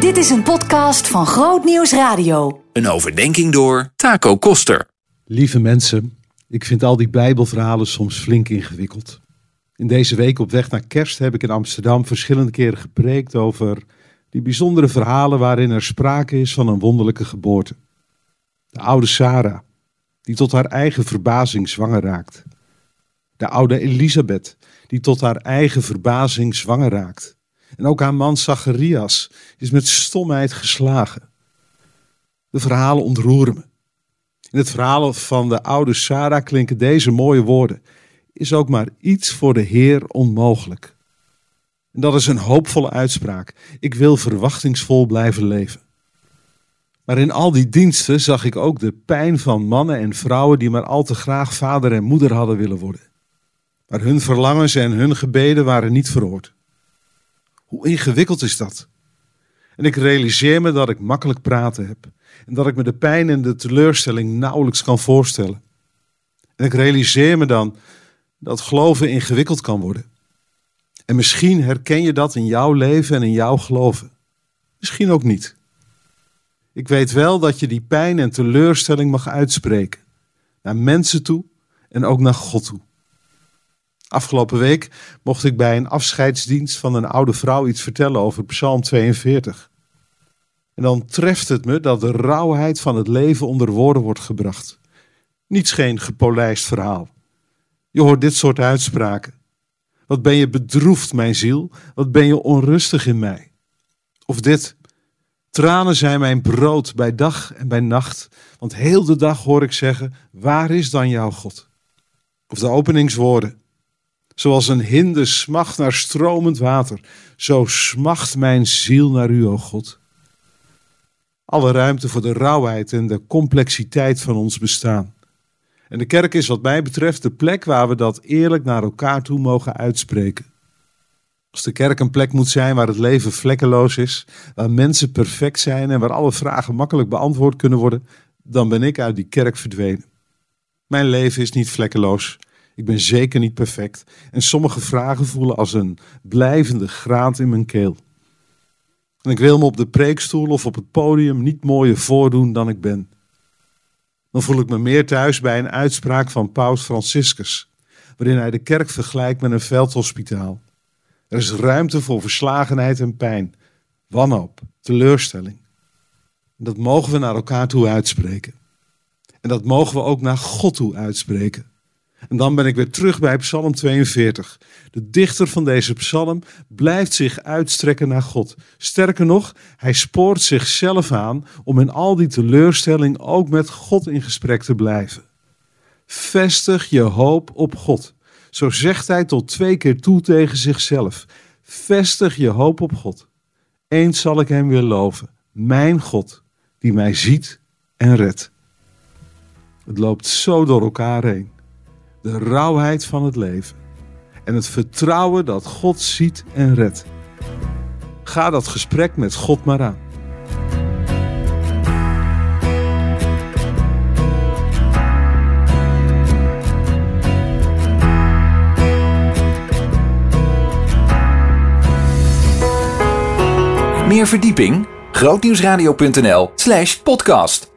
Dit is een podcast van Groot Nieuws Radio. Een overdenking door Taco Koster. Lieve mensen, ik vind al die Bijbelverhalen soms flink ingewikkeld. In deze week op weg naar kerst heb ik in Amsterdam verschillende keren gepreekt over die bijzondere verhalen waarin er sprake is van een wonderlijke geboorte. De oude Sara, die tot haar eigen verbazing zwanger raakt. De oude Elisabeth, die tot haar eigen verbazing zwanger raakt. En ook haar man Zacharias is met stomheid geslagen. De verhalen ontroeren me. In het verhaal van de oude Sara klinken deze mooie woorden: is ook maar iets voor de Heer onmogelijk. En dat is een hoopvolle uitspraak. Ik wil verwachtingsvol blijven leven. Maar in al die diensten zag ik ook de pijn van mannen en vrouwen die maar al te graag vader en moeder hadden willen worden. Maar hun verlangens en hun gebeden waren niet verhoord. Hoe ingewikkeld is dat? En ik realiseer me dat ik makkelijk praten heb. En dat ik me de pijn en de teleurstelling nauwelijks kan voorstellen. En ik realiseer me dan dat geloven ingewikkeld kan worden. En misschien herken je dat in jouw leven en in jouw geloven. Misschien ook niet. Ik weet wel dat je die pijn en teleurstelling mag uitspreken. Naar mensen toe en ook naar God toe. Afgelopen week mocht ik bij een afscheidsdienst van een oude vrouw iets vertellen over Psalm 42. En dan treft het me dat de rauwheid van het leven onder woorden wordt gebracht. Niets geen gepolijst verhaal. Je hoort dit soort uitspraken. Wat ben je bedroefd, mijn ziel? Wat ben je onrustig in mij? Of dit: tranen zijn mijn brood bij dag en bij nacht, want heel de dag hoor ik zeggen, waar is dan jouw God? Of de openingswoorden: zoals een hinde smacht naar stromend water, zo smacht mijn ziel naar u, o God. Alle ruimte voor de rauwheid en de complexiteit van ons bestaan. En de kerk is wat mij betreft de plek waar we dat eerlijk naar elkaar toe mogen uitspreken. Als de kerk een plek moet zijn waar het leven vlekkeloos is, waar mensen perfect zijn en waar alle vragen makkelijk beantwoord kunnen worden, dan ben ik uit die kerk verdwenen. Mijn leven is niet vlekkeloos. Ik ben zeker niet perfect. En sommige vragen voelen als een blijvende graat in mijn keel. En ik wil me op de preekstoel of op het podium niet mooier voordoen dan ik ben. Dan voel ik me meer thuis bij een uitspraak van Paus Franciscus, waarin hij de kerk vergelijkt met een veldhospitaal. Er is ruimte voor verslagenheid en pijn, wanhoop, teleurstelling. En dat mogen we naar elkaar toe uitspreken. En dat mogen we ook naar God toe uitspreken. En dan ben ik weer terug bij Psalm 42. De dichter van deze psalm blijft zich uitstrekken naar God. Sterker nog, hij spoort zichzelf aan om in al die teleurstelling ook met God in gesprek te blijven. Vestig je hoop op God. Zo zegt hij tot 2 keer toe tegen zichzelf. Vestig je hoop op God. Eens zal ik hem weer loven. Mijn God, die mij ziet en redt. Het loopt zo door elkaar heen. De rauwheid van het leven. En het vertrouwen dat God ziet en redt. Ga dat gesprek met God maar aan. Meer verdieping? grootnieuwsradio.nl/podcast